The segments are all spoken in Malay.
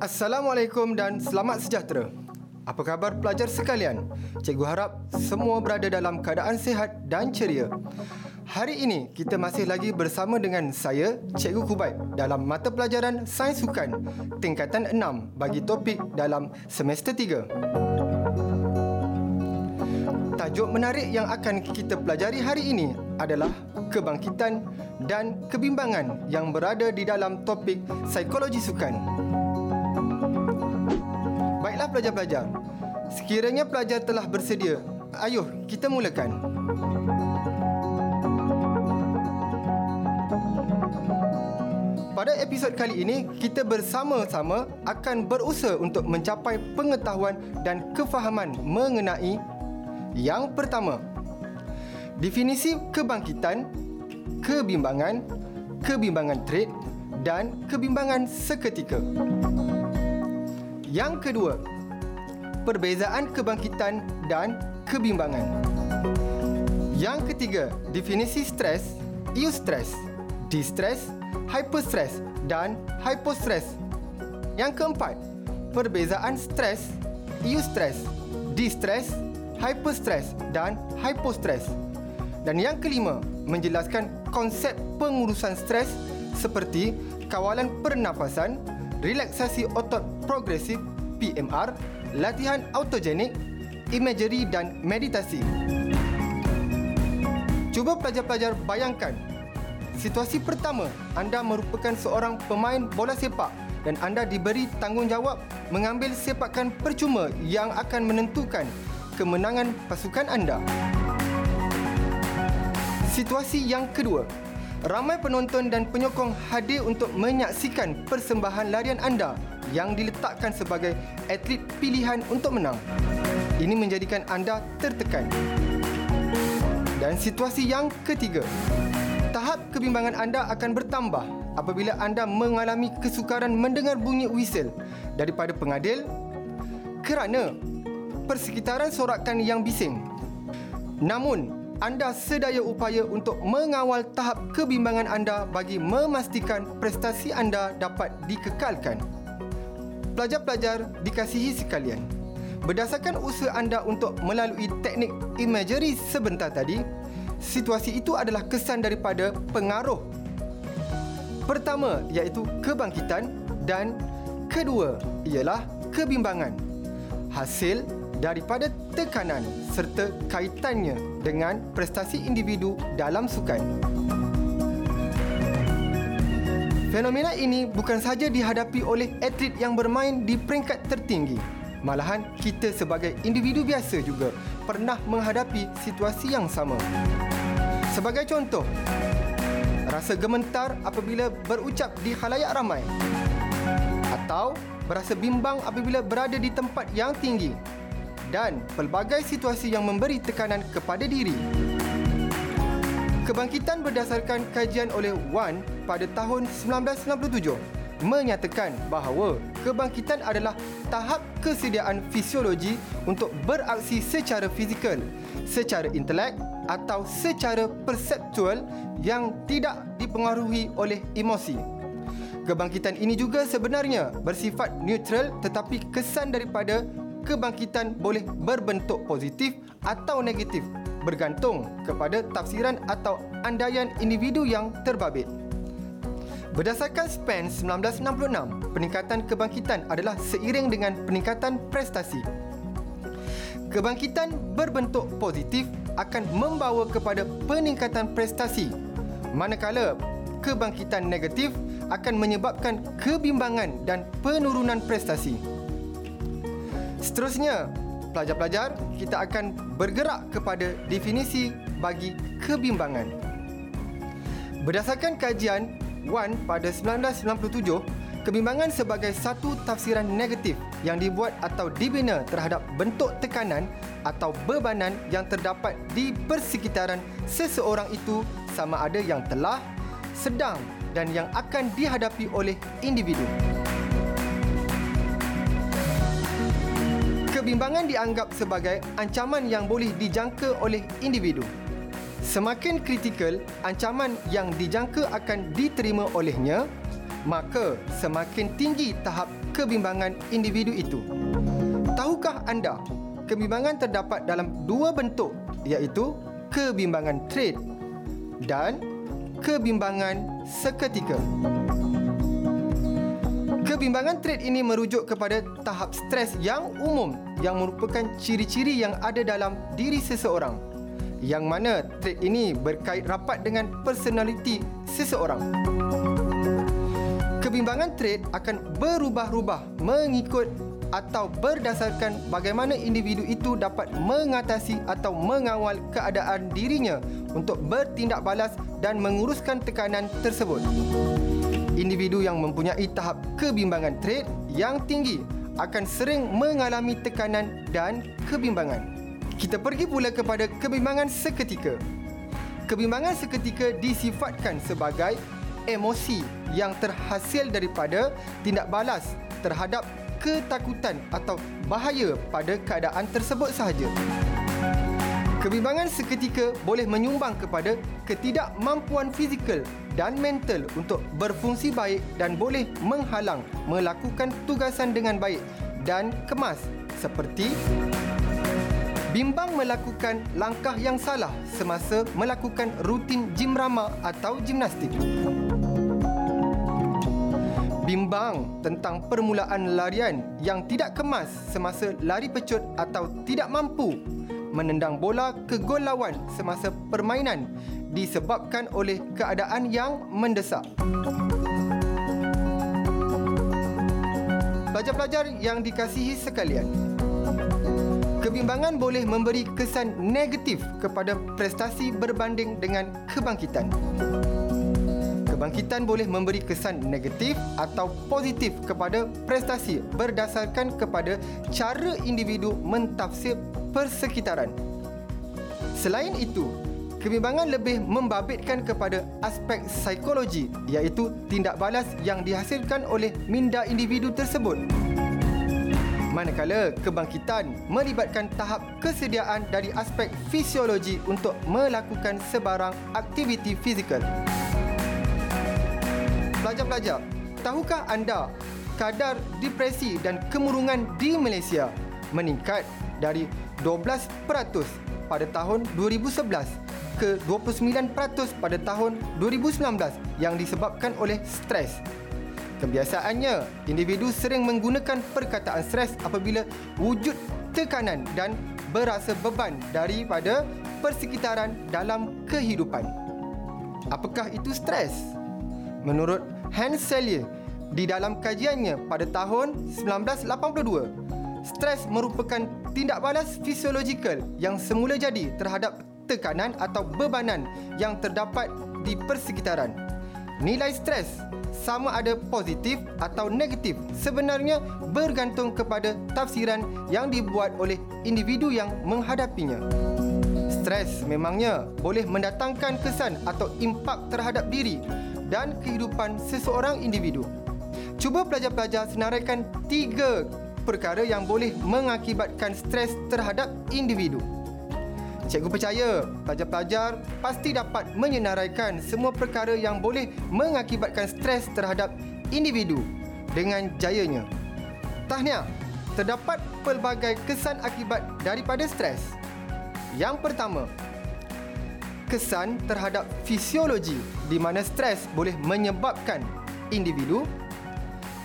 Assalamualaikum dan selamat sejahtera. Apa khabar pelajar sekalian? Cikgu harap semua berada dalam keadaan sihat dan ceria. Hari ini, kita masih lagi bersama dengan saya, Cikgu Kubai, dalam mata pelajaran Sains Sukan Tingkatan 6 bagi topik dalam semester 3. Tajuk menarik yang akan kita pelajari hari ini adalah kebangkitan dan kebimbangan yang berada di dalam topik psikologi sukan. Baiklah pelajar-pelajar, sekiranya pelajar telah bersedia, ayuh kita mulakan. Pada episod kali ini, kita bersama-sama akan berusaha untuk mencapai pengetahuan dan kefahaman mengenai yang pertama, definisi kebangkitan, kebimbangan, kebimbangan trait dan kebimbangan seketika. Yang kedua, perbezaan kebangkitan dan kebimbangan. Yang ketiga, definisi stres, eustress, distress, hyperstress dan hypostress. Yang keempat, perbezaan stres, eustress, distress, hyperstress dan hypostress. Dan yang kelima, menjelaskan konsep pengurusan stres seperti kawalan pernafasan, relaksasi otot progresif (PMR), latihan autogenik, imagery dan meditasi. Cuba pelajar-pelajar bayangkan, situasi pertama, anda merupakan seorang pemain bola sepak dan anda diberi tanggungjawab mengambil sepakan percuma yang akan menentukan kemenangan pasukan anda. Situasi yang kedua, ramai penonton dan penyokong hadir untuk menyaksikan persembahan larian anda yang diletakkan sebagai atlet pilihan untuk menang. Ini menjadikan anda tertekan. Dan situasi yang ketiga, tahap kebimbangan anda akan bertambah apabila anda mengalami kesukaran mendengar bunyi whistle daripada pengadil kerana persekitaran sorakan yang bising. Namun, anda sedaya upaya untuk mengawal tahap kebimbangan anda bagi memastikan prestasi anda dapat dikekalkan. Pelajar-pelajar dikasihi sekalian, berdasarkan usaha anda untuk melalui teknik imagery sebentar tadi, situasi itu adalah kesan daripada pengaruh pertama iaitu kebangkitan dan kedua ialah kebimbangan. Hasil daripada tekanan serta kaitannya dengan prestasi individu dalam sukan. Fenomena ini bukan sahaja dihadapi oleh atlet yang bermain di peringkat tertinggi, malahan kita sebagai individu biasa juga pernah menghadapi situasi yang sama. Sebagai contoh, rasa gementar apabila berucap di khalayak ramai atau berasa bimbang apabila berada di tempat yang tinggi, dan pelbagai situasi yang memberi tekanan kepada diri. Kebangkitan berdasarkan kajian oleh Wan pada tahun 1997 menyatakan bahawa kebangkitan adalah tahap kesediaan fisiologi untuk beraksi secara fizikal, secara intelek atau secara perseptual yang tidak dipengaruhi oleh emosi. Kebangkitan ini juga sebenarnya bersifat neutral tetapi kesan daripada kebangkitan boleh berbentuk positif atau negatif bergantung kepada tafsiran atau andaian individu yang terbabit. Berdasarkan Spencer 1966, peningkatan kebangkitan adalah seiring dengan peningkatan prestasi. Kebangkitan berbentuk positif akan membawa kepada peningkatan prestasi, manakala kebangkitan negatif akan menyebabkan kebimbangan dan penurunan prestasi. Seterusnya, pelajar-pelajar, kita akan bergerak kepada definisi bagi kebimbangan. Berdasarkan kajian Wan pada 1997, kebimbangan sebagai satu tafsiran negatif yang dibuat atau dibina terhadap bentuk tekanan atau bebanan yang terdapat di persekitaran seseorang itu sama ada yang telah, sedang dan yang akan dihadapi oleh individu. Kebimbangan dianggap sebagai ancaman yang boleh dijangka oleh individu. Semakin kritikal ancaman yang dijangka akan diterima olehnya, maka semakin tinggi tahap kebimbangan individu itu. Tahukah anda, kebimbangan terdapat dalam dua bentuk, iaitu kebimbangan trade dan kebimbangan seketika. Kebimbangan trade ini merujuk kepada tahap stres yang umum yang merupakan ciri-ciri yang ada dalam diri seseorang, yang mana trait ini berkait rapat dengan personaliti seseorang. Kebimbangan trait akan berubah-ubah mengikut atau berdasarkan bagaimana individu itu dapat mengatasi atau mengawal keadaan dirinya untuk bertindak balas dan menguruskan tekanan tersebut. Individu yang mempunyai tahap kebimbangan trait yang tinggi akan sering mengalami tekanan dan kebimbangan. Kita pergi pula kepada kebimbangan seketika. Kebimbangan seketika disifatkan sebagai emosi yang terhasil daripada tindak balas terhadap ketakutan atau bahaya pada keadaan tersebut sahaja. Kebimbangan seketika boleh menyumbang kepada ketidakmampuan fizikal dan mental untuk berfungsi baik dan boleh menghalang melakukan tugasan dengan baik dan kemas, seperti bimbang melakukan langkah yang salah semasa melakukan rutin gym rama atau gimnastik, bimbang tentang permulaan larian yang tidak kemas semasa lari pecut atau tidak mampu menendang bola ke gol lawan semasa permainan disebabkan oleh keadaan yang mendesak. Pelajar-pelajar yang dikasihi sekalian, kebimbangan boleh memberi kesan negatif kepada prestasi berbanding dengan kebangkitan. Kebangkitan boleh memberi kesan negatif atau positif kepada prestasi berdasarkan kepada cara individu mentafsir persekitaran. Selain itu, kebimbangan lebih membabitkan kepada aspek psikologi, iaitu tindak balas yang dihasilkan oleh minda individu tersebut. Manakala kebangkitan melibatkan tahap kesediaan dari aspek fisiologi untuk melakukan sebarang aktiviti fizikal. Pelajar-pelajar, tahukah anda kadar depresi dan kemurungan di Malaysia meningkat dari 12% pada tahun 2011 ke 29% pada tahun 2019 yang disebabkan oleh stres. Kebiasaannya, individu sering menggunakan perkataan stres apabila wujud tekanan dan berasa beban daripada persekitaran dalam kehidupan. Apakah itu stres? Menurut Hans Selye, di dalam kajiannya pada tahun 1982, stres merupakan tindak balas fisiologikal yang semula jadi terhadap tekanan atau bebanan yang terdapat di persekitaran. Nilai stres sama ada positif atau negatif sebenarnya bergantung kepada tafsiran yang dibuat oleh individu yang menghadapinya. Stres memangnya boleh mendatangkan kesan atau impak terhadap diri dan kehidupan seseorang individu. Cuba pelajar-pelajar senaraikan 3 perkara yang boleh mengakibatkan stres terhadap individu. Cikgu percaya pelajar-pelajar pasti dapat menyenaraikan semua perkara yang boleh mengakibatkan stres terhadap individu dengan jayanya. Tahniah, terdapat pelbagai kesan akibat daripada stres. Yang pertama, kesan terhadap fisiologi, di mana stres boleh menyebabkan individu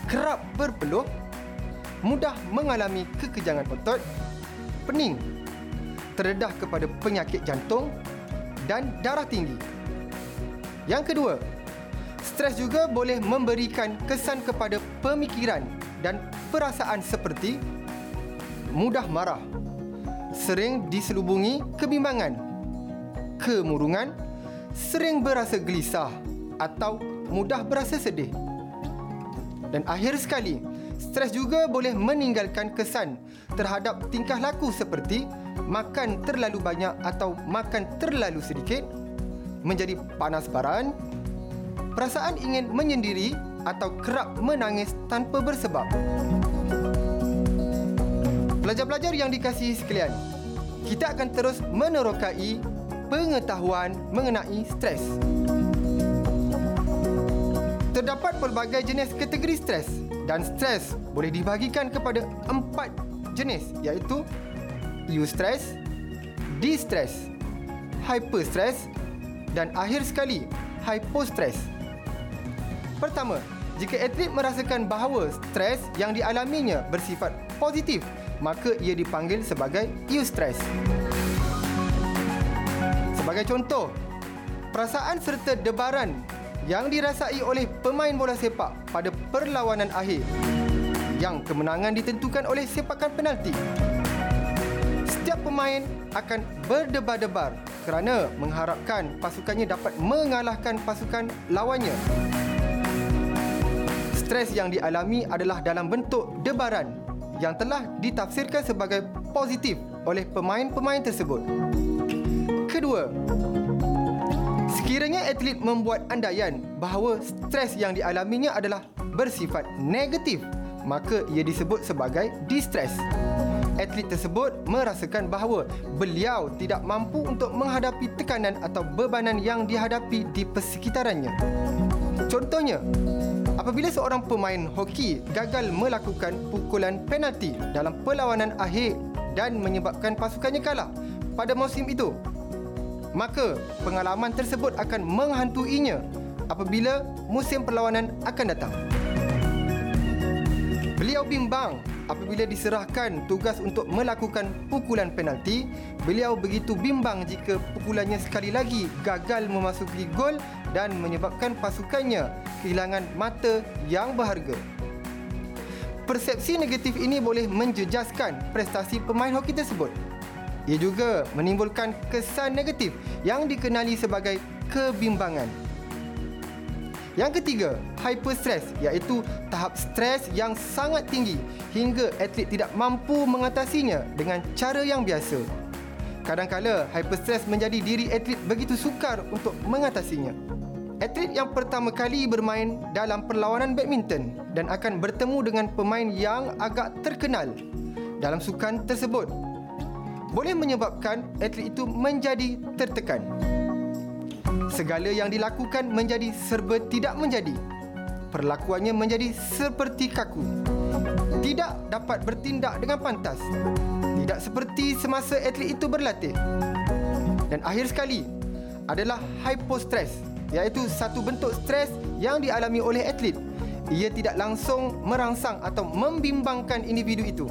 kerap berpeluh, mudah mengalami kekejangan otot, pening, terdedah kepada penyakit jantung dan darah tinggi. Yang kedua, stres juga boleh memberikan kesan kepada pemikiran dan perasaan seperti mudah marah, sering diselubungi kebimbangan, kemurungan, sering berasa gelisah atau mudah berasa sedih. Dan akhir sekali, stres juga boleh meninggalkan kesan terhadap tingkah laku seperti makan terlalu banyak atau makan terlalu sedikit, menjadi panas baran, perasaan ingin menyendiri atau kerap menangis tanpa bersebab. Pelajar-pelajar yang dikasihi sekalian, kita akan terus menerokai pengetahuan mengenai stres. Terdapat pelbagai jenis kategori stres dan stres boleh dibahagikan kepada 4 jenis iaitu eustress, distress, hyperstress dan akhir sekali hypostress. Pertama, jika atlet merasakan bahawa stres yang dialaminya bersifat positif, maka ia dipanggil sebagai eustress. Sebagai contoh, perasaan serta debaran yang dirasai oleh pemain bola sepak pada perlawanan akhir yang kemenangan ditentukan oleh sepakan penalti. Setiap pemain akan berdebar-debar kerana mengharapkan pasukannya dapat mengalahkan pasukan lawannya. Stres yang dialami adalah dalam bentuk debaran yang telah ditafsirkan sebagai positif oleh pemain-pemain tersebut. Kedua, sekiranya atlet membuat andaian bahawa stres yang dialaminya adalah bersifat negatif, maka ia disebut sebagai distress. Atlet tersebut merasakan bahawa beliau tidak mampu untuk menghadapi tekanan atau bebanan yang dihadapi di persekitarannya. Contohnya, apabila seorang pemain hoki gagal melakukan pukulan penalti dalam perlawanan akhir dan menyebabkan pasukannya kalah pada musim itu, maka pengalaman tersebut akan menghantuinya apabila musim perlawanan akan datang. Beliau bimbang apabila diserahkan tugas untuk melakukan pukulan penalti. Beliau begitu bimbang jika pukulannya sekali lagi gagal memasuki gol dan menyebabkan pasukannya kehilangan mata yang berharga. Persepsi negatif ini boleh menjejaskan prestasi pemain hoki tersebut. Ia juga menimbulkan kesan negatif yang dikenali sebagai kebimbangan. Yang ketiga, hyperstress, iaitu tahap stres yang sangat tinggi hingga atlet tidak mampu mengatasinya dengan cara yang biasa. Kadangkala, hyperstress menjadi diri atlet begitu sukar untuk mengatasinya. Atlet yang pertama kali bermain dalam perlawanan badminton dan akan bertemu dengan pemain yang agak terkenal dalam sukan tersebut boleh menyebabkan atlet itu menjadi tertekan. Segala yang dilakukan menjadi serba tidak menjadi. Perlakuannya menjadi seperti kaku. Tidak dapat bertindak dengan pantas. Tidak seperti semasa atlet itu berlatih. Dan akhir sekali adalah hypostress, iaitu satu bentuk stres yang dialami oleh atlet. Ia tidak langsung merangsang atau membimbangkan individu itu.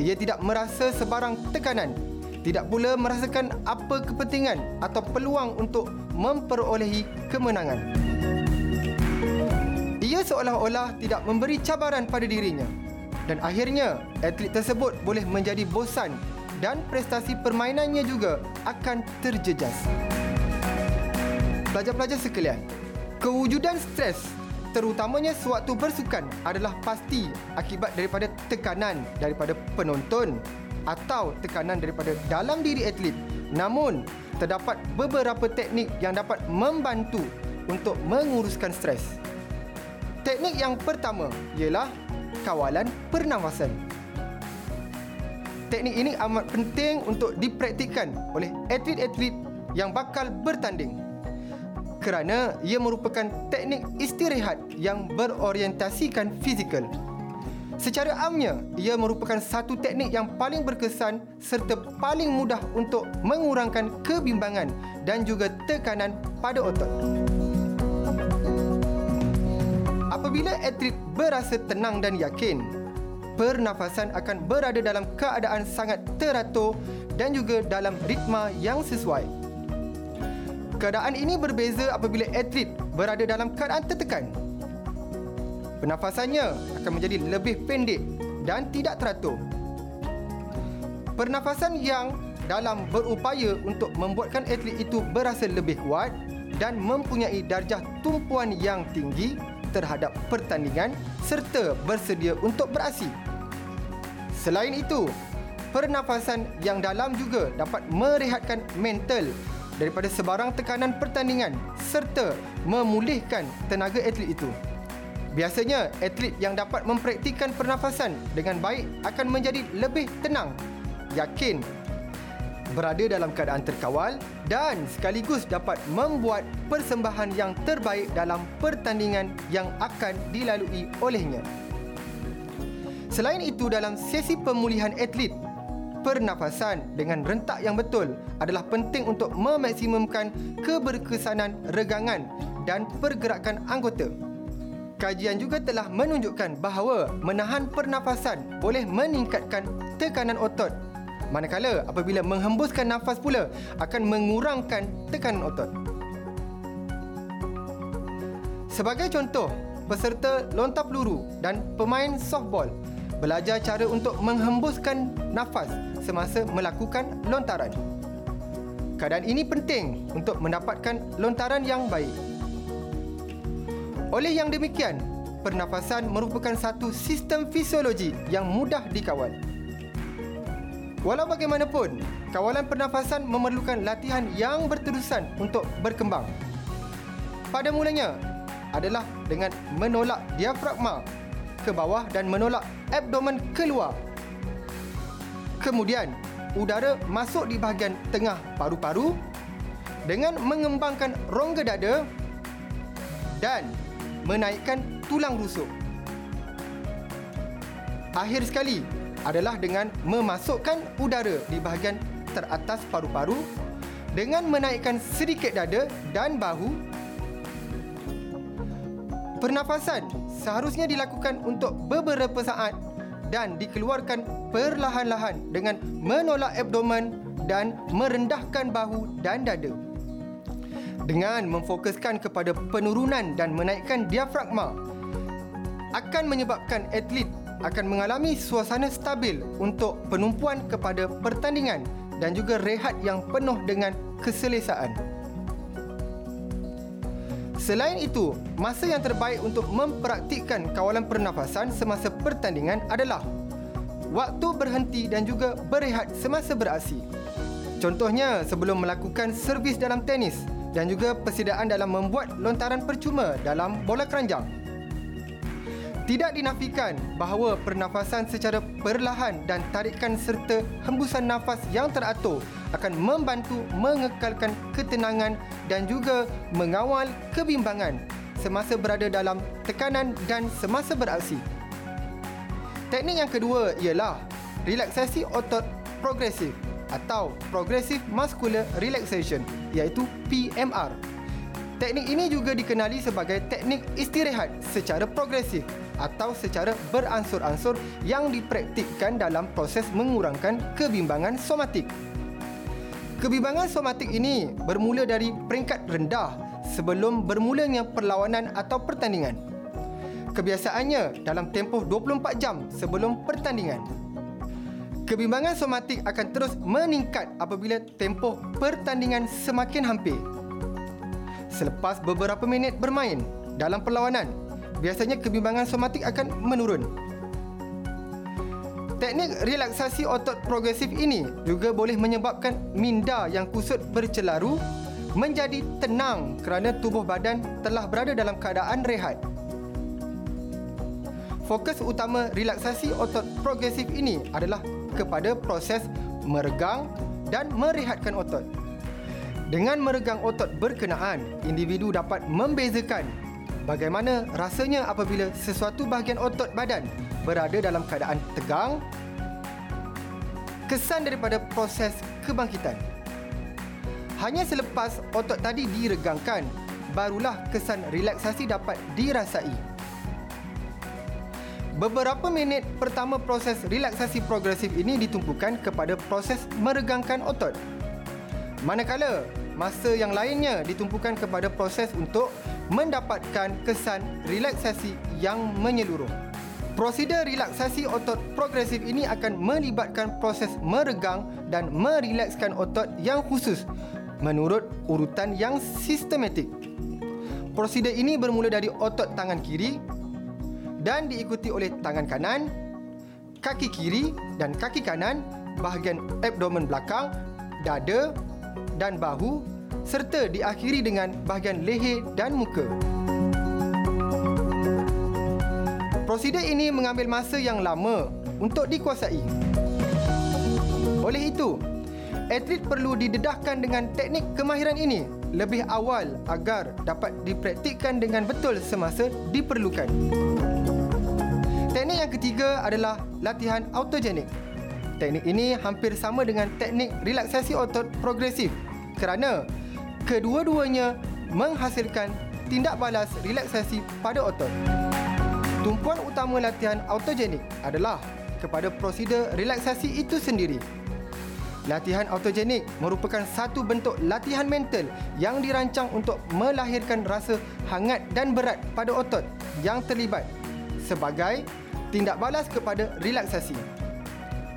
Ia tidak merasa sebarang tekanan, tidak pula merasakan apa kepentingan atau peluang untuk memperolehi kemenangan. Ia seolah-olah tidak memberi cabaran pada dirinya dan akhirnya atlet tersebut boleh menjadi bosan dan prestasi permainannya juga akan terjejas. Pelajar-pelajar sekalian, kewujudan stres terutamanya sewaktu bersukan adalah pasti akibat daripada tekanan daripada penonton atau tekanan daripada dalam diri atlet. Namun, terdapat beberapa teknik yang dapat membantu untuk menguruskan stres. Teknik yang pertama ialah kawalan pernafasan. Teknik ini amat penting untuk dipraktikkan oleh atlet-atlet yang bakal bertanding, kerana ia merupakan teknik istirahat yang berorientasikan fizikal. Secara amnya, ia merupakan satu teknik yang paling berkesan serta paling mudah untuk mengurangkan kebimbangan dan juga tekanan pada otot. Apabila atlet berasa tenang dan yakin, pernafasan akan berada dalam keadaan sangat teratur dan juga dalam ritma yang sesuai. Keadaan ini berbeza apabila atlet berada dalam keadaan tertekan. Pernafasannya akan menjadi lebih pendek dan tidak teratur. Pernafasan yang dalam berupaya untuk membuatkan atlet itu berasa lebih kuat dan mempunyai darjah tumpuan yang tinggi terhadap pertandingan serta bersedia untuk beraksi. Selain itu, pernafasan yang dalam juga dapat merehatkan mental daripada sebarang tekanan pertandingan serta memulihkan tenaga atlet itu. Biasanya, atlet yang dapat mempraktikkan pernafasan dengan baik akan menjadi lebih tenang, yakin, berada dalam keadaan terkawal dan sekaligus dapat membuat persembahan yang terbaik dalam pertandingan yang akan dilalui olehnya. Selain itu, dalam sesi pemulihan atlet, pernafasan dengan rentak yang betul adalah penting untuk memaksimumkan keberkesanan regangan dan pergerakan anggota. Kajian juga telah menunjukkan bahawa menahan pernafasan boleh meningkatkan tekanan otot, manakala apabila menghembuskan nafas pula akan mengurangkan tekanan otot. Sebagai contoh, peserta lontar peluru dan pemain softball belajar cara untuk menghembuskan nafas semasa melakukan lontaran. Keadaan ini penting untuk mendapatkan lontaran yang baik. Oleh yang demikian, pernafasan merupakan satu sistem fisiologi yang mudah dikawal. Walau bagaimanapun, kawalan pernafasan memerlukan latihan yang berterusan untuk berkembang. Pada mulanya adalah dengan menolak diafragma ke bawah dan menolak abdomen keluar. Kemudian, udara masuk di bahagian tengah paru-paru dengan mengembangkan rongga dada dan menaikkan tulang rusuk. Akhir sekali adalah dengan memasukkan udara di bahagian teratas paru-paru dengan menaikkan sedikit dada dan bahu. Pernafasan seharusnya dilakukan untuk beberapa saat dan dikeluarkan perlahan-lahan dengan menolak abdomen dan merendahkan bahu dan dada. Dengan memfokuskan kepada penurunan dan menaikkan diafragma akan menyebabkan atlet akan mengalami suasana stabil untuk penumpuan kepada pertandingan dan juga rehat yang penuh dengan keselesaan. Selain itu, masa yang terbaik untuk mempraktikkan kawalan pernafasan semasa pertandingan adalah waktu berhenti dan juga berehat semasa beraksi. Contohnya, sebelum melakukan servis dalam tenis dan juga persediaan dalam membuat lontaran percuma dalam bola keranjang. Tidak dinafikan bahawa pernafasan secara perlahan dan tarikan serta hembusan nafas yang teratur akan membantu mengekalkan ketenangan dan juga mengawal kebimbangan semasa berada dalam tekanan dan semasa beraksi. Teknik yang kedua ialah relaksasi otot progresif atau Progressive Muscular Relaxation, iaitu PMR. Teknik ini juga dikenali sebagai teknik istirahat secara progresif atau secara beransur-ansur yang dipraktikkan dalam proses mengurangkan kebimbangan somatik. Kebimbangan somatik ini bermula dari peringkat rendah sebelum bermulanya perlawanan atau pertandingan. Kebiasaannya dalam tempoh 24 jam sebelum pertandingan. Kebimbangan somatik akan terus meningkat apabila tempoh pertandingan semakin hampir. Selepas beberapa minit bermain dalam perlawanan, biasanya kebimbangan somatik akan menurun. Teknik relaksasi otot progresif ini juga boleh menyebabkan minda yang kusut bercelaru menjadi tenang kerana tubuh badan telah berada dalam keadaan rehat. Fokus utama relaksasi otot progresif ini adalah kepada proses meregang dan merehatkan otot. Dengan meregang otot berkenaan, individu dapat membezakan bagaimana rasanya apabila sesuatu bahagian otot badan berada dalam keadaan tegang. Kesan daripada proses kebangkitan. Hanya selepas otot tadi diregangkan, barulah kesan relaksasi dapat dirasai. Beberapa minit pertama proses relaksasi progresif ini ditumpukan kepada proses meregangkan otot. Manakala masa yang lainnya ditumpukan kepada proses untuk mendapatkan kesan relaksasi yang menyeluruh. Prosedur relaksasi otot progresif ini akan melibatkan proses meregang dan merilekskan otot yang khusus menurut urutan yang sistematik. Prosedur ini bermula dari otot tangan kiri dan diikuti oleh tangan kanan, kaki kiri dan kaki kanan, bahagian abdomen belakang, dada dan bahu, serta diakhiri dengan bahagian leher dan muka. Prosedur ini mengambil masa yang lama untuk dikuasai. Oleh itu, atlet perlu didedahkan dengan teknik kemahiran ini lebih awal agar dapat dipraktikkan dengan betul semasa diperlukan. Teknik yang ketiga adalah latihan autogenik. Teknik ini hampir sama dengan teknik relaksasi otot progresif kerana kedua-duanya menghasilkan tindak balas relaksasi pada otot. Tumpuan utama latihan autogenik adalah kepada prosedur relaksasi itu sendiri. Latihan autogenik merupakan satu bentuk latihan mental yang dirancang untuk melahirkan rasa hangat dan berat pada otot yang terlibat sebagai tindak balas kepada relaksasi.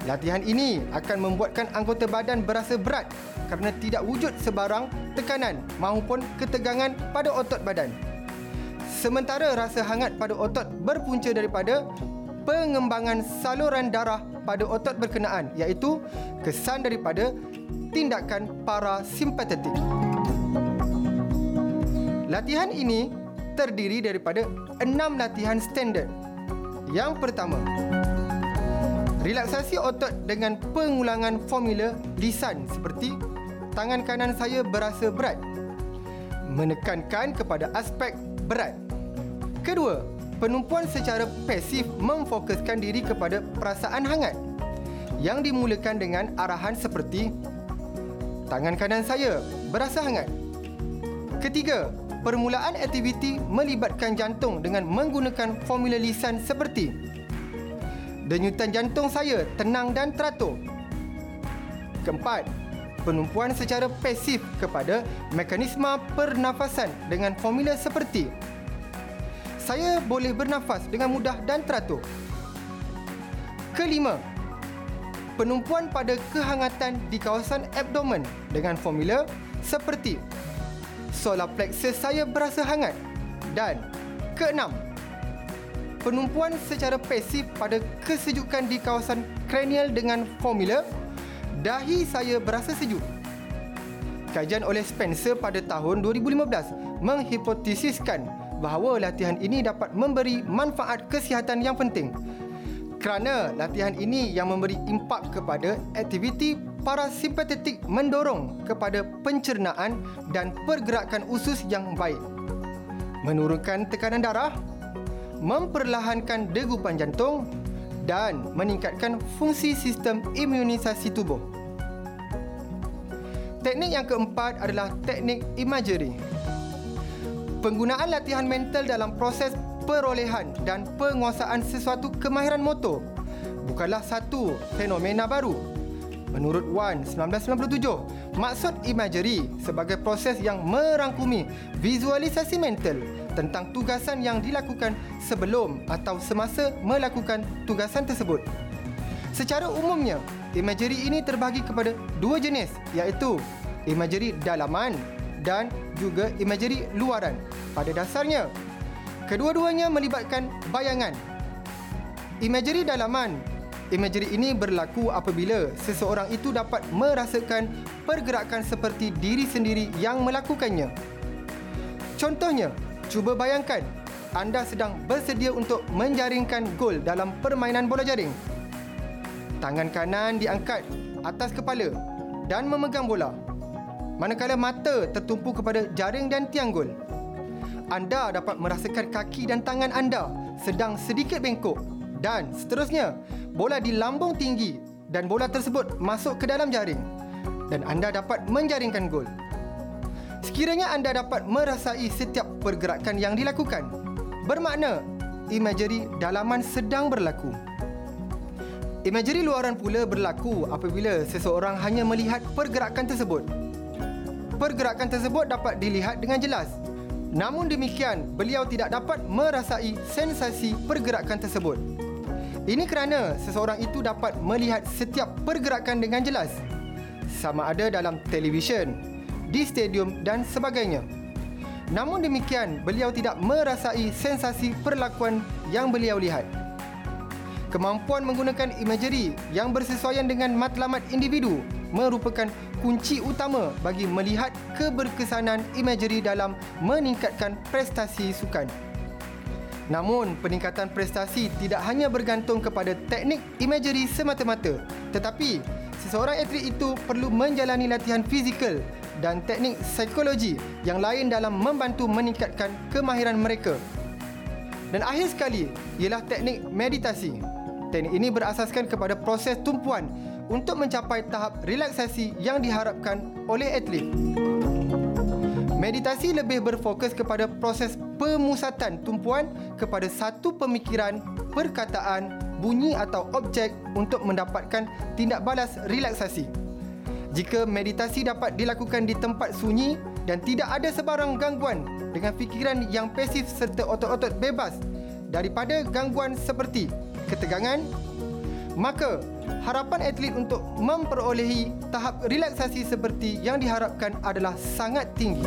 Latihan ini akan membuatkan anggota badan berasa berat kerana tidak wujud sebarang tekanan maupun ketegangan pada otot badan. Sementara rasa hangat pada otot berpunca daripada pengembangan saluran darah pada otot berkenaan, iaitu kesan daripada tindakan parasimpatetik. Latihan ini terdiri daripada 6 latihan standard. Yang pertama, relaksasi otot dengan pengulangan formula lisan seperti tangan kanan saya berasa berat, menekankan kepada aspek berat. Kedua, penumpuan secara pasif memfokuskan diri kepada perasaan hangat yang dimulakan dengan arahan seperti tangan kanan saya berasa hangat. Ketiga, permulaan aktiviti melibatkan jantung dengan menggunakan formula lisan seperti denyutan jantung saya tenang dan teratur. Keempat, penumpuan secara pasif kepada mekanisme pernafasan dengan formula seperti saya boleh bernafas dengan mudah dan teratur. Kelima, penumpuan pada kehangatan di kawasan abdomen dengan formula seperti solar plexus saya berasa hangat. Dan keenam, penumpuan secara pasif pada kesejukan di kawasan kranial dengan formula dahi saya berasa sejuk. Kajian oleh Spencer pada tahun 2015 menghipotesiskan bahawa latihan ini dapat memberi manfaat kesihatan yang penting kerana latihan ini yang memberi impak kepada aktiviti parasimpatetik mendorong kepada pencernaan dan pergerakan usus yang baik, menurunkan tekanan darah, memperlahankan degupan jantung dan meningkatkan fungsi sistem imunisasi tubuh. Teknik yang keempat adalah teknik imagery. Penggunaan latihan mental dalam proses perolehan dan penguasaan sesuatu kemahiran motor bukanlah satu fenomena baru. Menurut Wan 1997, maksud imagery sebagai proses yang merangkumi visualisasi mental tentang tugasan yang dilakukan sebelum atau semasa melakukan tugasan tersebut. Secara umumnya, imagery ini terbahagi kepada dua jenis, iaitu imagery dalaman dan juga imagery luaran. Pada dasarnya, kedua-duanya melibatkan bayangan. Imagery dalaman, imagery ini berlaku apabila seseorang itu dapat merasakan pergerakan seperti diri sendiri yang melakukannya. Contohnya, cuba bayangkan anda sedang bersedia untuk menjaringkan gol dalam permainan bola jaring. Tangan kanan diangkat atas kepala dan memegang bola, manakala mata tertumpu kepada jaring dan tiang gol. Anda dapat merasakan kaki dan tangan anda sedang sedikit bengkok dan seterusnya. Bola dilambung tinggi dan bola tersebut masuk ke dalam jaring dan anda dapat menjaringkan gol. Sekiranya anda dapat merasai setiap pergerakan yang dilakukan, bermakna imajeri dalaman sedang berlaku. Imajeri luaran pula berlaku apabila seseorang hanya melihat pergerakan tersebut. Pergerakan tersebut dapat dilihat dengan jelas. Namun demikian, beliau tidak dapat merasai sensasi pergerakan tersebut. Ini kerana seseorang itu dapat melihat setiap pergerakan dengan jelas, sama ada dalam televisyen, di stadium dan sebagainya. Namun demikian, beliau tidak merasai sensasi perlakuan yang beliau lihat. Kemampuan menggunakan imajeri yang bersesuaian dengan matlamat individu merupakan kunci utama bagi melihat keberkesanan imajeri dalam meningkatkan prestasi sukan. Namun, peningkatan prestasi tidak hanya bergantung kepada teknik imajeri semata-mata, tetapi seseorang atlet itu perlu menjalani latihan fizikal dan teknik psikologi yang lain dalam membantu meningkatkan kemahiran mereka. Dan akhir sekali ialah teknik meditasi. Teknik ini berasaskan kepada proses tumpuan untuk mencapai tahap relaksasi yang diharapkan oleh atlet. Meditasi lebih berfokus kepada proses pemusatan tumpuan kepada satu pemikiran, perkataan, bunyi atau objek untuk mendapatkan tindak balas relaksasi. Jika meditasi dapat dilakukan di tempat sunyi dan tidak ada sebarang gangguan dengan fikiran yang pasif serta otot-otot bebas daripada gangguan seperti ketegangan, maka harapan atlet untuk memperolehi tahap relaksasi seperti yang diharapkan adalah sangat tinggi.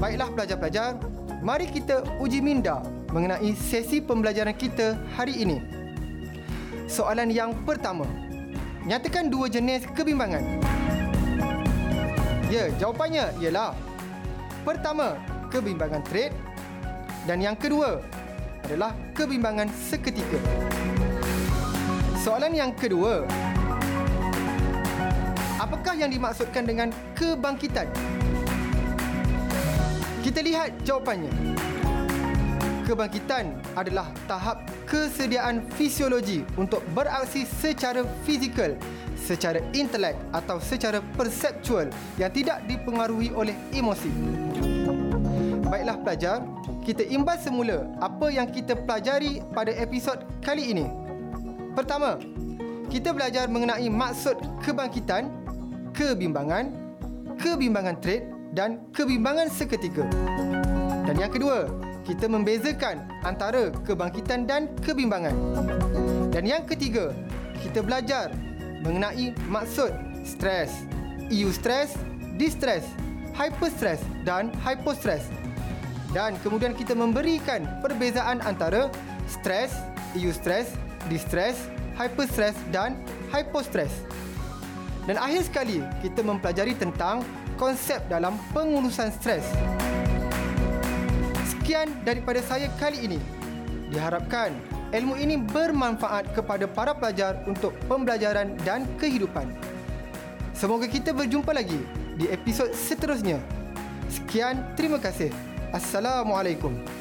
Baiklah pelajar-pelajar, mari kita uji minda mengenai sesi pembelajaran kita hari ini. Soalan yang pertama, nyatakan dua jenis kebimbangan. Ya, jawapannya ialah pertama, kebimbangan terik dan yang kedua adalah kebimbangan seketika. Soalan yang kedua, apakah yang dimaksudkan dengan kebangkitan? Kita lihat jawapannya. Kebangkitan adalah tahap kesediaan fisiologi untuk beraksi secara fizikal, secara intelek atau secara perseptual yang tidak dipengaruhi oleh emosi. Baiklah pelajar, kita imbas semula apa yang kita pelajari pada episod kali ini. Pertama, kita belajar mengenai maksud kebangkitan, kebimbangan, kebimbangan terik dan kebimbangan seketika. Dan yang kedua, kita membezakan antara kebangkitan dan kebimbangan. Dan yang ketiga, kita belajar mengenai maksud stres, eustress, distress, hyperstress dan hypostress. Dan kemudian kita memberikan perbezaan antara stres, eustress, distress, hyperstress dan hypostress. Dan akhir sekali, kita mempelajari tentang konsep dalam pengurusan stres. Sekian daripada saya kali ini. Diharapkan ilmu ini bermanfaat kepada para pelajar untuk pembelajaran dan kehidupan. Semoga kita berjumpa lagi di episod seterusnya. Sekian, terima kasih. Assalamualaikum.